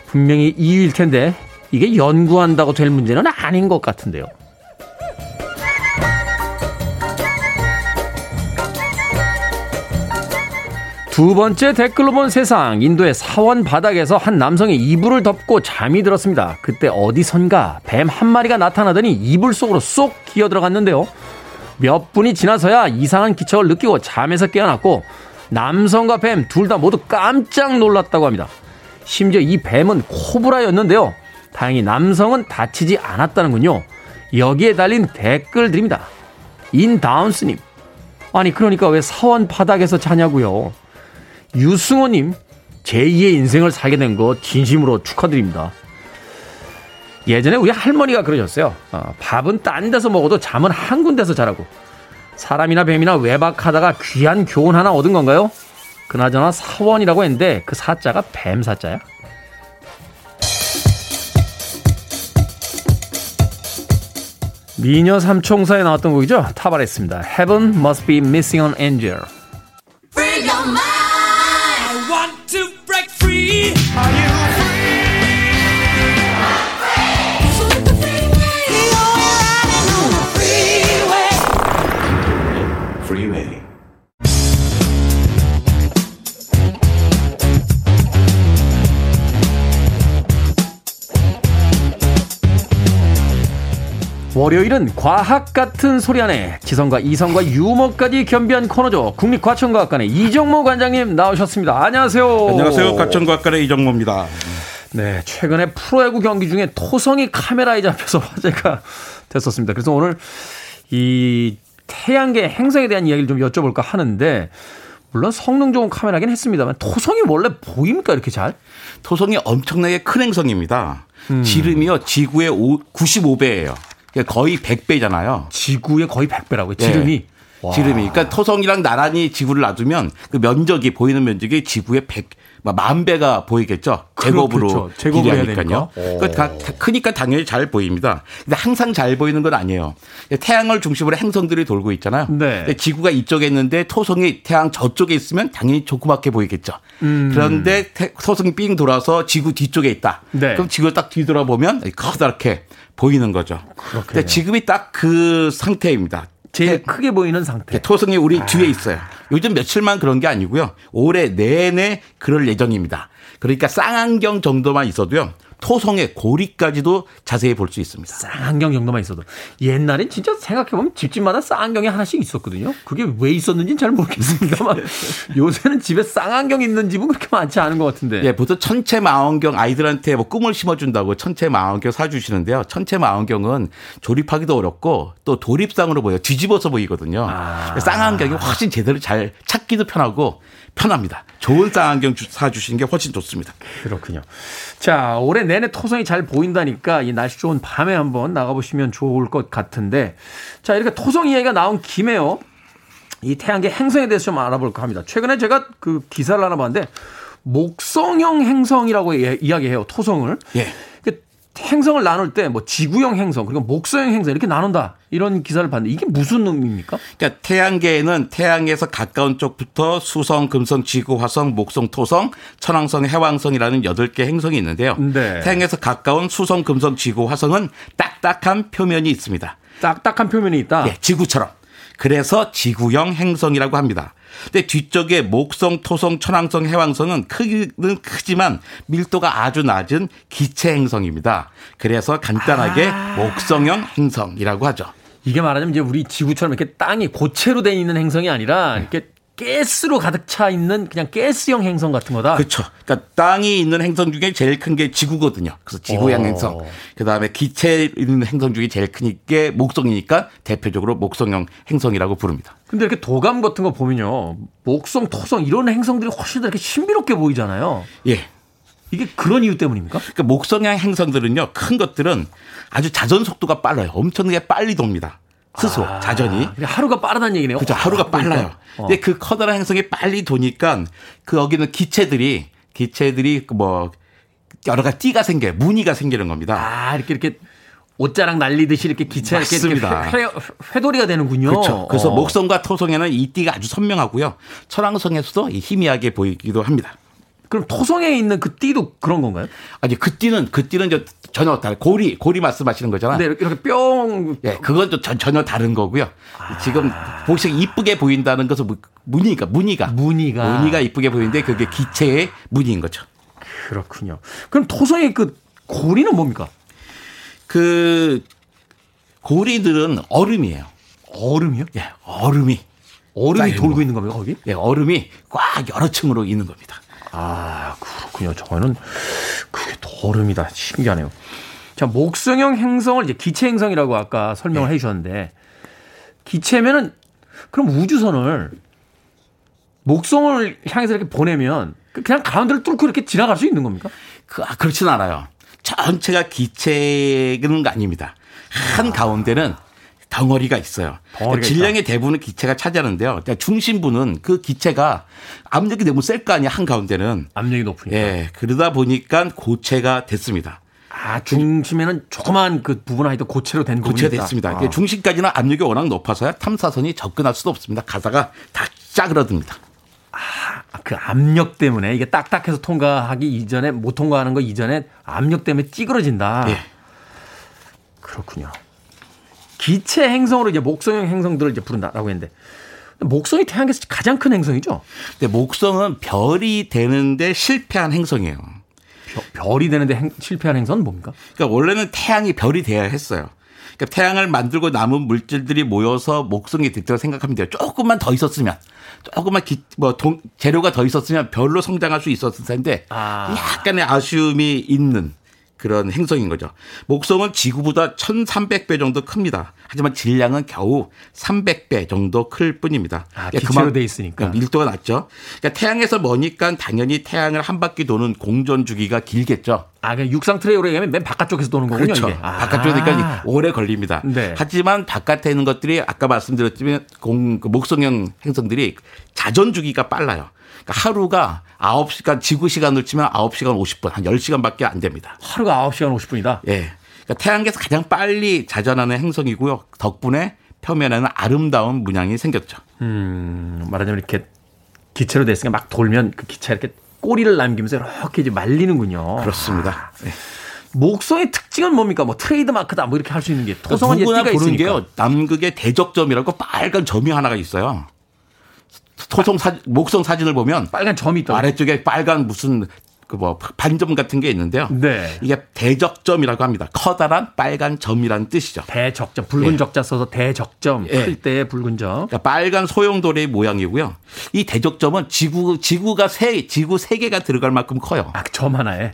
분명히 이유일 텐데 이게 연구한다고 될 문제는 아닌 것 같은데요. 두 번째 댓글로 본 세상. 인도의 사원 바닥에서 한 남성이 이불을 덮고 잠이 들었습니다. 그때 어디선가 뱀 한 마리가 나타나더니 이불 속으로 쏙 기어들어갔는데요. 몇 분이 지나서야 이상한 기척을 느끼고 잠에서 깨어났고 남성과 뱀 둘 다 모두 깜짝 놀랐다고 합니다. 심지어 이 뱀은 코브라였는데요. 다행히 남성은 다치지 않았다는군요. 여기에 달린 댓글 드립니다. 인다운스님, 아니 그러니까 왜 사원 바닥에서 자냐고요. 유승호님, 제2의 인생을 살게 된 거 진심으로 축하드립니다. 예전에 우리 할머니가 그러셨어요. 밥은 딴 데서 먹어도 잠은 한 군데서 자라고. 사람이나 뱀이나 외박하다가 귀한 교훈 하나 얻은 건가요? 그나저나 사원이라고 했는데 그 사자가 뱀 사자야? 미녀 삼총사에 나왔던 곡이죠. 타바레스입니다. Heaven must be missing an angel. Free your mind. I want to break free. Are you free? I'm free. You're running on the freeway. Freeway. 월요일은 과학 같은 소리 안에 지성과 이성과 유머까지 겸비한 코너죠. 국립과천과학관의 이정모 관장님 나오셨습니다. 안녕하세요. 안녕하세요. 과천과학관의 이정모입니다. 네, 최근에 프로야구 경기 중에 토성이 카메라에 잡혀서 화제가 됐었습니다. 그래서 오늘 이 태양계 행성에 대한 이야기를 좀 여쭤볼까 하는데, 물론 성능 좋은 카메라긴 했습니다만 토성이 원래 보입니까 이렇게 잘? 토성이 엄청나게 큰 행성입니다. 지름이요 지구의 95배예요. 거의 100배잖아요. 지구의 거의 100배라고요? 지름이? 네. 지름이. 그러니까 토성이랑 나란히 지구를 놔두면 그 면적이, 보이는 면적이 지구의 100, 만 배가 보이겠죠. 제곱으로. 제곱을 해야 되니까요. 그러니까 크니까 당연히 잘 보입니다. 근데 항상 잘 보이는 건 아니에요. 태양을 중심으로 행성들이 돌고 있잖아요. 네. 근데 지구가 이쪽에 있는데 토성이 태양 저쪽에 있으면 당연히 조그맣게 보이겠죠. 그런데 토성이 삥 돌아서 지구 뒤쪽에 있다. 네. 그럼 지구를 딱 뒤돌아보면 커다랗게 보이는 거죠. 근데 지금이 딱 그 상태입니다. 제일 크게 보이는 상태. 토성이 우리 뒤에 있어요. 요즘 며칠만 그런 게 아니고요. 올해 내내 그럴 예정입니다. 그러니까 쌍안경 정도만 있어도요. 토성의 고리까지도 자세히 볼 수 있습니다. 쌍안경 정도만 있어도. 옛날엔 진짜 생각해보면 집집마다 쌍안경이 하나씩 있었거든요. 그게 왜 있었는지는 잘 모르겠습니다만 요새는 집에 쌍안경 있는 집은 그렇게 많지 않은 것 같은데. 예, 보통 천체 망원경 아이들한테 뭐 꿈을 심어준다고 천체 망원경 사주시는데요. 천체 망원경은 조립하기도 어렵고 또 도립상으로 보여요. 뒤집어서 보이거든요. 쌍안경이 훨씬 제대로 잘 찾기도 편하고 편합니다. 좋은 쌍안경 사주시는 게 훨씬 좋습니다. 그렇군요. 자, 올해 내내 토성이 잘 보인다니까 이 날씨 좋은 밤에 한번 나가보시면 좋을 것 같은데, 자, 이렇게 토성 이야기가 나온 김에요, 이 태양계 행성에 대해서 좀 알아볼까 합니다. 최근에 제가 그 기사를 하나 봤는데 목성형 행성이라고 이야기해요. 토성을. 예. 행성을 나눌 때 뭐 지구형 행성 그리고 목성형 행성 이렇게 나눈다, 이런 기사를 봤는데 이게 무슨 의미입니까? 그러니까 태양계에는 태양에서 가까운 쪽부터 수성, 금성, 지구, 화성, 목성, 토성, 천왕성, 해왕성이라는 8개 행성이 있는데요. 네. 태양에서 가까운 수성, 금성, 지구, 화성은 딱딱한 표면이 있습니다. 딱딱한 표면이 있다? 네, 지구처럼. 그래서 지구형 행성이라고 합니다. 근데 뒤쪽에 목성, 토성, 천왕성, 해왕성은 크기는 크지만 밀도가 아주 낮은 기체 행성입니다. 그래서 간단하게 목성형 행성이라고 하죠. 이게 말하자면 이제 우리 지구처럼 이렇게 땅이 고체로 돼 있는 행성이 아니라 이렇게 가스로 가득 차 있는 그냥 가스형 행성 같은 거다. 그렇죠. 그러니까 땅이 있는 행성 중에 제일 큰 게 지구거든요. 그래서 지구형 행성. 그다음에 기체 있는 행성 중에 제일 큰 게 목성이니까 대표적으로 목성형 행성이라고 부릅니다. 근데 이렇게 도감 같은 거 보면요, 목성, 토성 이런 행성들이 훨씬 더 이렇게 신비롭게 보이잖아요. 예. 이게 그런 이유 때문입니까? 그러니까 목성형 행성들은요, 큰 것들은 아주 자전 속도가 빨라요. 엄청나게 빨리 돕니다. 스스로, 자전이. 하루가 빠르다는 얘기네요. 그렇죠. 하루가 빨라요. 근데 그 커다란 행성이 빨리 도니까 그 여기는 기체들이 뭐 여러 가지 띠가 생겨요. 무늬가 생기는 겁니다. 아, 이렇게 옷자락 날리듯이 이렇게 기체 이렇게 회돌이가 되는군요. 그렇죠. 그래서 목성과 토성에는 이 띠가 아주 선명하고요. 천왕성에서도 희미하게 보이기도 합니다. 그럼 토성에 있는 그 띠도 그런 건가요? 아니, 그 띠는 전혀 다른, 고리 말씀하시는 거잖아요. 네, 이렇게 뿅. 예, 그건 또 전혀 다른 거고요. 지금 보시기 이쁘게 보인다는 것은 무늬가 이쁘게 보이는데 그게 기체의 무늬인 거죠. 그렇군요. 그럼 토성의 그 고리는 뭡니까? 그 고리들은 얼음이에요. 얼음이요? 예, 얼음이 돌고 있는 겁니다, 거기? 예, 얼음이 꽉 여러 층으로 있는 겁니다. 아, 그렇군요. 저는 그게 얼음이다. 신기하네요. 자, 목성형 행성을 이제 기체 행성이라고 아까 설명을 네. 해 주셨는데, 기체면은 그럼 우주선을 목성을 향해서 이렇게 보내면 그냥 가운데를 뚫고 이렇게 지나갈 수 있는 겁니까? 그렇진 않아요. 전체가 기체는 아닙니다. 한 가운데는 덩어리가 있어요. 그러니까 질량의 대부분은 기체가 차지하는데요. 그러니까 중심부는 그 기체가 압력이 너무 셀 거 아니야, 한 가운데는. 압력이 높으니까. 예, 그러다 보니까 고체가 됐습니다. 아, 중심에는 조그만 그 부분 하여튼 고체로 된 부분이 있다. 고체가 됐습니다. 아. 중심까지는 압력이 워낙 높아서야 탐사선이 접근할 수도 없습니다. 가사가 다 짜그러듭니다. 아, 그 압력 때문에 이게 딱딱해서 통과하기 이전에 못 통과하는 거 이전에 압력 때문에 찌그러진다. 예. 그렇군요. 기체 행성으로 이제 목성형 행성들을 이제 부른다라고 했는데, 목성이 태양계에서 가장 큰 행성이죠? 네, 목성은 별이 되는데 실패한 행성이에요. 별이 되는데 실패한 행성은 뭡니까? 그러니까 원래는 태양이 별이 돼야 했어요. 그러니까 태양을 만들고 남은 물질들이 모여서 목성이 됐다고 생각하면 돼요. 조금만 더 있었으면, 재료가 더 있었으면 별로 성장할 수 있었을 텐데, 약간의 아쉬움이 있는 그런 행성인 거죠. 목성은 지구보다 1300배 정도 큽니다. 하지만 질량은 겨우 300배 정도 클 뿐입니다. 아, 기체로 돼 있으니까. 밀도가 낮죠. 그러니까 태양에서 머니까 당연히 태양을 한 바퀴 도는 공전 주기가 길겠죠. 아, 그러니까 육상 트레이로 얘기하면 맨 바깥쪽에서 도는 거군요. 그렇죠. 바깥쪽이니까 오래 걸립니다. 네. 하지만 바깥에 있는 것들이 아까 말씀드렸지만 목성형 행성들이 자전 주기가 빨라요. 그러니까 하루가 9시간, 지구 시간으로 치면 9시간 50분, 한 10시간밖에 안 됩니다. 하루가 9시간 50분이다? 예. 그러니까 태양계에서 가장 빨리 자전하는 행성이고요. 덕분에 표면에는 아름다운 문양이 생겼죠. 말하자면 이렇게 기체로 됐으니까 막 돌면 그 기체가 이렇게 꼬리를 남기면서 이렇게 이제 말리는군요. 그렇습니다. 아. 예. 목성의 특징은 뭡니까? 뭐 트레이드마크다 뭐 이렇게 할 수 있는 게. 토성은 누구나 보는 게요. 남극의 대적점이라고 빨간 점이 하나가 있어요. 목성 사진을 보면 빨간 점이 있다. 아래쪽에 빨간 무슨 반점 같은 게 있는데요. 네. 이게 대적점이라고 합니다. 커다란 빨간 점이라는 뜻이죠. 대적점. 붉은 예. 적자 써서 대적점. 예. 클 때의 붉은 점. 그러니까 빨간 소용돌이 모양이고요. 이 대적점은 지구 세 개가 들어갈 만큼 커요. 아, 점 하나에.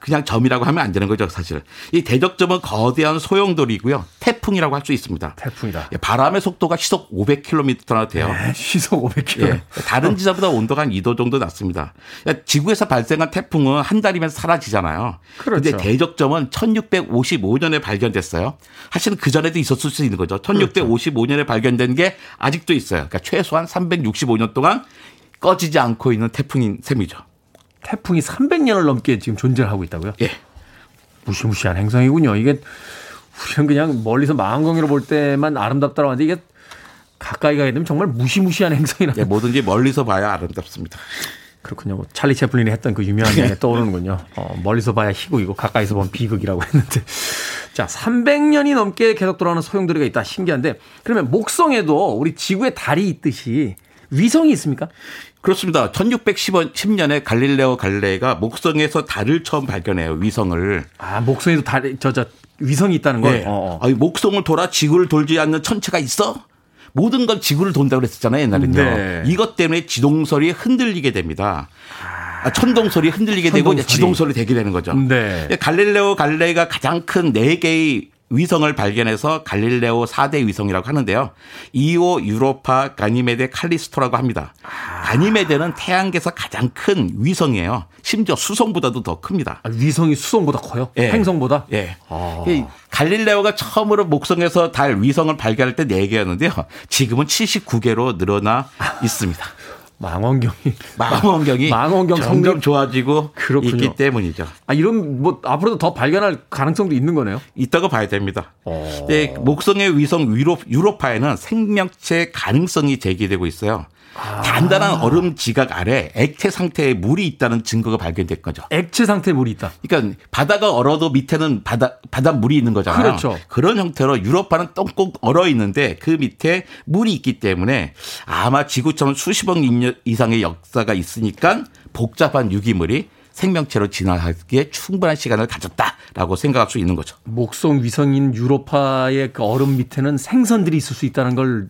그냥 점이라고 하면 안 되는 거죠, 사실. 이 대적점은 거대한 소용돌이고요. 태풍이라고 할 수 있습니다. 태풍이다. 예, 바람의 속도가 시속 500km나 돼요. 네, 시속 500km. 예, 다른 지자보다 온도가 한 2도 정도 낮습니다. 지구에서 발생한 태풍은 한 달이면 사라지잖아요. 그런데 그렇죠. 대적점은 1655년에 발견됐어요. 사실은 그전에도 있었을 수 있는 거죠. 1655년에 발견된 게 아직도 있어요. 그러니까 최소한 365년 동안 꺼지지 않고 있는 태풍인 셈이죠. 태풍이 300년을 넘게 지금 존재하고 있다고요? 예. 무시무시한 행성이군요. 이게 우리는 그냥 멀리서 망원경으로 볼 때만 아름답다고 하는데 이게 가까이 가게 되면 정말 무시무시한 행성이라고. 예, 뭐든지 멀리서 봐야 아름답습니다. 그렇군요. 찰리 채플린이 했던 그 유명한 게 떠오르는군요. 멀리서 봐야 희극이고 가까이서 보면 비극이라고 했는데. 자, 300년이 넘게 계속 돌아오는 소용돌이가 있다. 신기한데 그러면 목성에도 우리 지구의 달이 있듯이 위성이 있습니까? 그렇습니다. 1610년에 갈릴레오 갈릴레이가 목성에서 달을 처음 발견해요. 위성을. 아, 목성에도 달, 위성이 있다는 거예요? 네. 아니, 목성을 돌아 지구를 돌지 않는 천체가 있어? 모든 걸 지구를 돈다고 그랬었잖아요, 옛날에는요. 네. 이것 때문에 지동설이 흔들리게 됩니다. 천동설이 흔들리게 되고 이제 지동설이 되게 되는 거죠. 네. 갈릴레오 갈릴레이가 가장 큰 4개의 위성을 발견해서 갈릴레오 4대 위성이라고 하는데요. 이오, 유로파, 가니메데, 칼리스토라고 합니다. 가니메데는 태양계에서 가장 큰 위성이에요. 심지어 수성보다도 더 큽니다. 아, 위성이 수성보다 커요? 예. 행성보다? 예. 아. 갈릴레오가 처음으로 목성에서 달 위성을 발견할 때 4개였는데요. 지금은 79개로 늘어나 있습니다. 망원경이 점점 좋아지고 그렇군요. 있기 때문이죠. 아, 이런 뭐 앞으로도 더 발견할 가능성도 있는 거네요. 있다고 봐야 됩니다. 네, 목성의 위성 유로파에는 생명체 가능성이 제기되고 있어요. 단단한 얼음 지각 아래 액체 상태의 물이 있다는 증거가 발견된 거죠. 액체 상태의 물이 있다. 그러니까 바다가 얼어도 밑에는 바닷물이 있는 거잖아요. 그렇죠. 그런 형태로 유로파는 똥꼭 얼어 있는데 그 밑에 물이 있기 때문에 아마 지구처럼 수십억 년 이상의 역사가 있으니까 복잡한 유기물이 생명체로 진화하기에 충분한 시간을 가졌다라고 생각할 수 있는 거죠. 목성 위성인 유로파의 그 얼음 밑에는 생선들이 있을 수 있다는 걸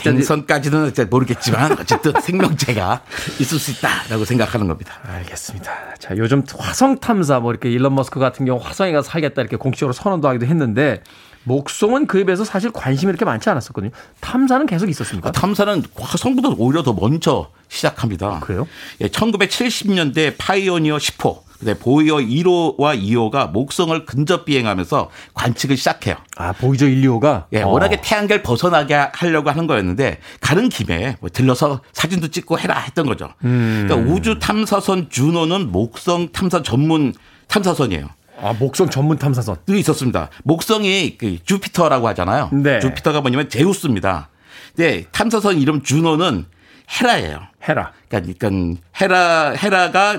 생선까지는 모르겠지만 어쨌든 생명체가 있을 수 있다라고 생각하는 겁니다. 알겠습니다. 자, 요즘 화성 탐사 뭐 이렇게 일론 머스크 같은 경우 화성에 가서 살겠다 이렇게 공식적으로 선언도 하기도 했는데 목성은 그에 비해서 사실 관심이 이렇게 많지 않았었거든요. 탐사는 계속 있었습니까? 탐사는 화성보다 오히려 더 먼저 시작합니다. 그래요? 예, 1970년대 파이오니어 10호, 보이저 1호와 2호가 목성을 근접 비행하면서 관측을 시작해요. 아, 보이저 1, 2호가? 예, 워낙에 태양계를 벗어나게 하려고 하는 거였는데 가는 김에 뭐 들러서 사진도 찍고 해라 했던 거죠. 그러니까 우주 탐사선 준호는 목성 탐사 전문 탐사선이에요. 아, 목성 전문 탐사선. 있었습니다. 목성이 그 주피터라고 하잖아요. 네. 주피터가 뭐냐면 제우스입니다. 근데 탐사선 이름 준호는 헤라예요. 헤라. 그러니까 헤라가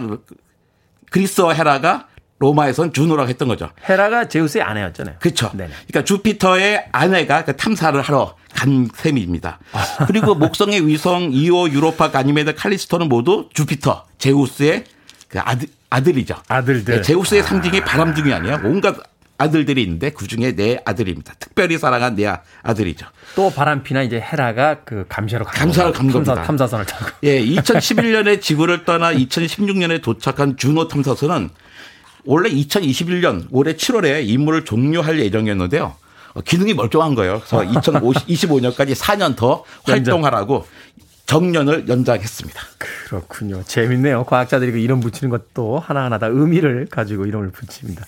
그리스어 헤라가 로마에선 주노라고 했던 거죠. 헤라가 제우스의 아내였잖아요. 그렇죠. 네네. 그러니까 주피터의 아내가 그 탐사를 하러 간 셈입니다. 그리고 목성의 위성 2호 유로파 가니메데 칼리스토는 모두 주피터, 제우스의 그 아들이죠. 아들들. 네, 제우스의 상징이 바람둥이 아니에요. 온갖 아들들이 있는데 그중에 내 아들입니다. 특별히 사랑한 내 아들이죠. 또 바람피나 이제 헤라가 그 감시하러 간 겁니다. 탐사선을 타고. 예, 2011년에 지구를 떠나 2016년에 도착한 준호 탐사선은 원래 2021년 올해 7월에 임무를 종료할 예정이었는데요. 기능이 멀쩡한 거예요. 그래서 2025년까지 4년 더 활동하라고 정년을 연장했습니다. 그렇군요. 재밌네요. 과학자들이 그 이름 붙이는 것도 하나하나 다 의미를 가지고 이름을 붙입니다.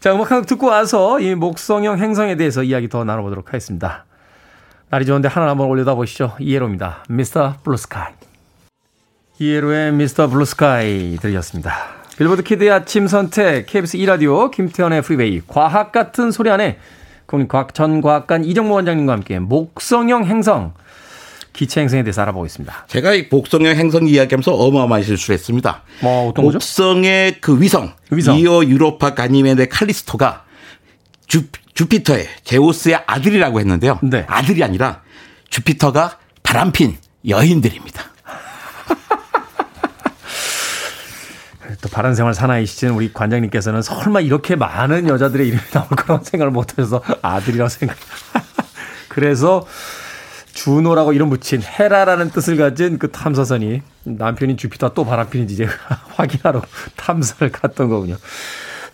자, 음악 한 곡 듣고 와서 이 목성형 행성에 대해서 이야기 더 나눠보도록 하겠습니다. 날이 좋은데 하나 한번 올려다보시죠. 이해로입니다. 미스터 블루스카이. 이해로의 미스터 블루스카이 들으셨습니다. 빌보드 키드의 아침 선택, KBS 2라디오, 김태현의 프리웨이, 과학 같은 소리 안에 국립과학 전 과학관 이정모 원장님과 함께 목성형 행성, 기체 행성에 대해서 알아보겠습니다. 제가 이 목성형 행성 이야기하면서 어마어마한 실수를 했습니다. 어떤 거죠? 목성의 그 위성. 2호 유로파 가니메데 칼리스토가 주피터의 제우스의 아들이라고 했는데요. 네. 아들이 아니라 주피터가 바람핀 여인들입니다. 또 바른생활 사나이시진 우리 관장님께서는 설마 이렇게 많은 여자들의 이름이 나올 거라고 생각을 못하셔서 아들이라고 생각. 그래서 주노라고 이름 붙인 헤라라는 뜻을 가진 그 탐사선이 남편인 주피터 또 바람핀인지 이제 확인하러 탐사를 갔던 거군요.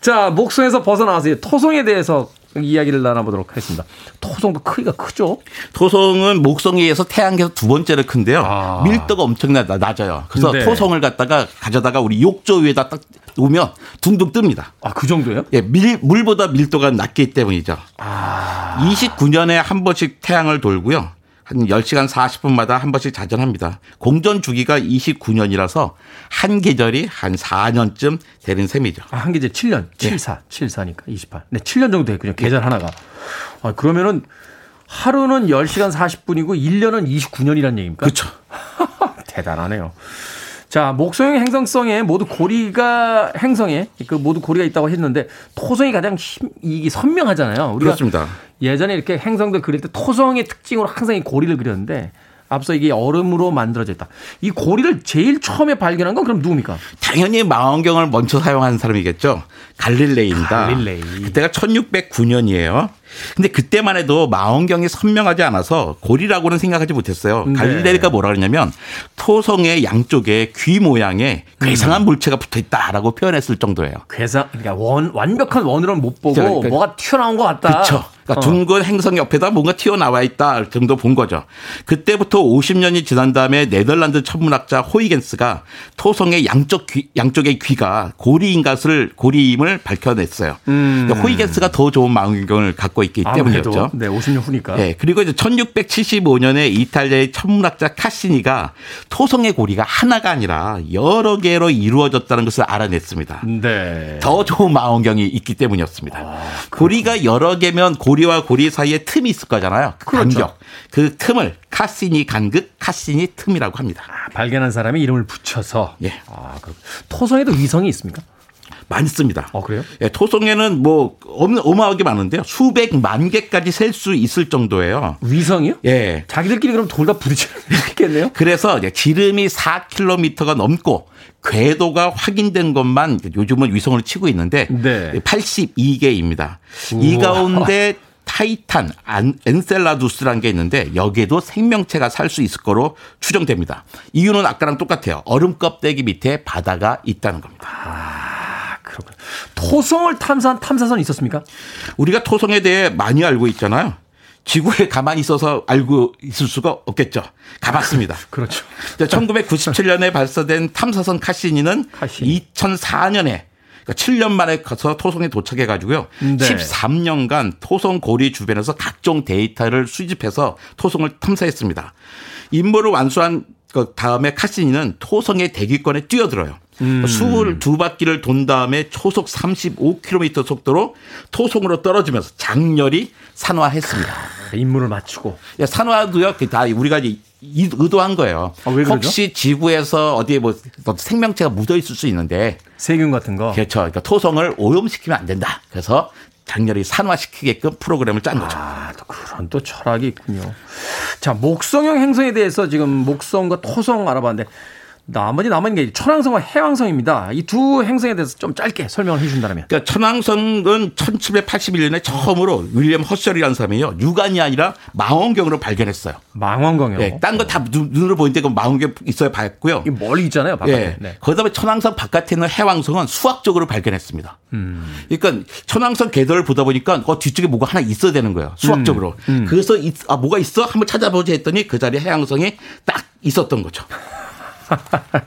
자, 목성에서 벗어나와서 이제 토성에 대해서 이야기를 나눠보도록 하겠습니다. 토성도 크기가 크죠? 토성은 목성에 의해서 태양계에서 두 번째로 큰데요. 밀도가 엄청나게 낮아요. 그래서 네. 토성을 가져다가 우리 욕조 위에다 딱 놓으면 둥둥 뜹니다. 아, 그 정도예요? 예, 물보다 밀도가 낮기 때문이죠. 29년에 한 번씩 태양을 돌고요. 한 10시간 40분마다 한 번씩 자전합니다. 공전 주기가 29년이라서 한 계절이 한 4년쯤 되는 셈이죠. 아, 한 계절 7년. 네. 74니까 28. 네, 7년 정도 됐군요. 계절 네. 하나가. 아, 그러면은 하루는 10시간 40분이고 1년은 29년이란 얘기입니까? 그렇죠. 대단하네요. 자, 목성형 행성성에 모두 고리가 있다고 했는데 토성이 가장 이게 선명하잖아요. 우리가 그렇습니다. 예전에 이렇게 행성들 그릴 때 토성의 특징으로 항상 이 고리를 그렸는데 앞서 이게 얼음으로 만들어져 있다. 이 고리를 제일 처음에 발견한 건 그럼 누굽니까? 당연히 망원경을 먼저 사용한 사람이겠죠. 갈릴레입니다. 그때가 1609년이에요. 근데 그때만 해도 망원경이 선명하지 않아서 고리라고는 생각하지 못했어요. 네. 갈릴레가 뭐라 그러냐면 토성의 양쪽에 귀 모양의 괴상한 물체가 붙어있다라고 표현했을 정도예요. 그러니까 완벽한 원으로는 못 보고 그러니까, 뭐가 튀어나온 것 같다. 그렇죠. 그러니까 둥근 행성 옆에다 뭔가 튀어나와 있다 정도 본 거죠. 그때부터 50년이 지난 다음에 네덜란드 천문학자 호이겐스가 토성의 양쪽의 귀가 고리인 것을 고리임을 밝혀냈어요. 그러니까 호이겐스가 더 좋은 망원경을 갖고 있기 때문이었죠. 네, 50년 후니까. 네, 그리고 이제 1675년에 이탈리아의 천문학자 카시니가 토성의 고리가 하나가 아니라 여러 개로 이루어졌다는 것을 알아냈습니다. 네. 더 좋은 망원경이 있기 때문이었습니다. 고리가 여러 개면 고리와 고리 사이에 틈이 있을 거잖아요. 그렇죠. 간격. 그 틈을 카시니 간극, 카시니 틈이라고 합니다. 발견한 사람이 이름을 붙여서. 예. 토성에도 위성이 있습니까? 많습니다. 아, 그래요? 예, 토성에는 뭐 어마어마하게 많은데요. 수백만 개까지 셀 수 있을 정도예요. 위성이요? 예. 자기들끼리 그럼 돌다 부딪히겠네요? 그래서 이제 지름이 4km가 넘고 궤도가 확인된 것만 요즘은 위성을 치고 있는데 네. 82개입니다. 우와. 이 가운데 타이탄, 엔셀라두스라는 게 있는데 여기에도 생명체가 살 수 있을 거로 추정됩니다. 이유는 아까랑 똑같아요. 얼음 껍데기 밑에 바다가 있다는 겁니다. 아, 그렇군요. 토성을 탐사한 탐사선 있었습니까? 우리가 토성에 대해 많이 알고 있잖아요. 지구에 가만히 있어서 알고 있을 수가 없겠죠. 가봤습니다. 그렇죠. 1997년에 발사된 탐사선 카시니는 카시니. 2004년에 그러니까 7년 만에 가서 토성에 도착해가지고요. 네. 13년간 토성 고리 주변에서 각종 데이터를 수집해서 토성을 탐사했습니다. 임무를 완수한 그 다음에 카시니는 토성의 대기권에 뛰어들어요. 수를 두 바퀴를 돈 다음에 초속 35km 속도로 토성으로 떨어지면서 장렬히 산화했습니다. 아, 임무를 마치고. 예, 산화도요. 다 우리가 이제 의도한 거예요. 아, 왜 혹시 지구에서 어디에 뭐 생명체가 묻어 있을 수 있는데 세균 같은 거. 그렇죠. 그러니까 토성을 오염시키면 안 된다. 그래서 장렬히 산화시키게끔 프로그램을 짠 거죠. 아, 또 그런 또 철학이 있군요. 자, 목성형 행성에 대해서 지금 목성과 토성 알아봤는데. 나머지 남은 게 천왕성과 해왕성입니다. 이 두 행성에 대해서 좀 짧게 설명을 해 준다면. 그러니까 천왕성은 1781년에 처음으로 윌리엄 허셜이라는 사람이요. 육안이 아니라 망원경으로 발견했어요. 망원경이요? 네. 딴 거 다 눈으로 보이는데 그 망원경 있어야 봤고요. 멀리 있잖아요. 바깥에. 네. 네. 거기다 천왕성 바깥에 있는 해왕성은 수학적으로 발견했습니다. 그러니까 천왕성 궤도를 보다 보니까 뒤쪽에 뭐가 하나 있어야 되는 거예요. 수학적으로. 그래서 뭐가 있어? 한번 찾아보자 했더니 그 자리에 해왕성이 딱 있었던 거죠.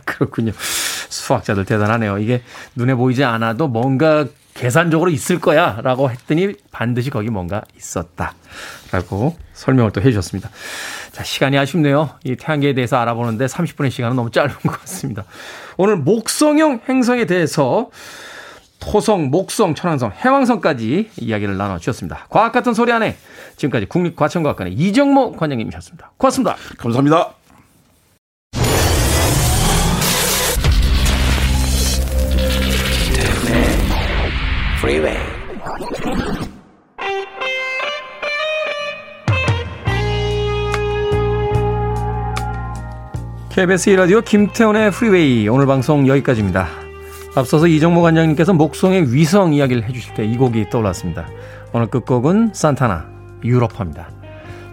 그렇군요. 수학자들 대단하네요. 이게 눈에 보이지 않아도 뭔가 계산적으로 있을 거야 라고 했더니 반드시 거기 뭔가 있었다 라고 설명을 또 해 주셨습니다. 자, 시간이 아쉽네요. 이 태양계에 대해서 알아보는데 30분의 시간은 너무 짧은 것 같습니다. 오늘 목성형 행성에 대해서 토성, 목성, 천왕성, 해왕성까지 이야기를 나눠주셨습니다. 과학 같은 소리 안에 지금까지 국립과천과학관의 이정모 관장님이셨습니다. 고맙습니다. 감사합니다. KBS 1라디오 김태훈의 프리웨이 오늘 방송 여기까지입니다. 앞서서 이정모 관장님께서 목성의 위성 이야기를 해주실 때 이 곡이 떠올랐습니다. 오늘 끝곡은 산타나 유럽화입니다.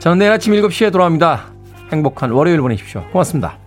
저는 내일 아침 7시에 돌아옵니다. 행복한 월요일 보내십시오. 고맙습니다.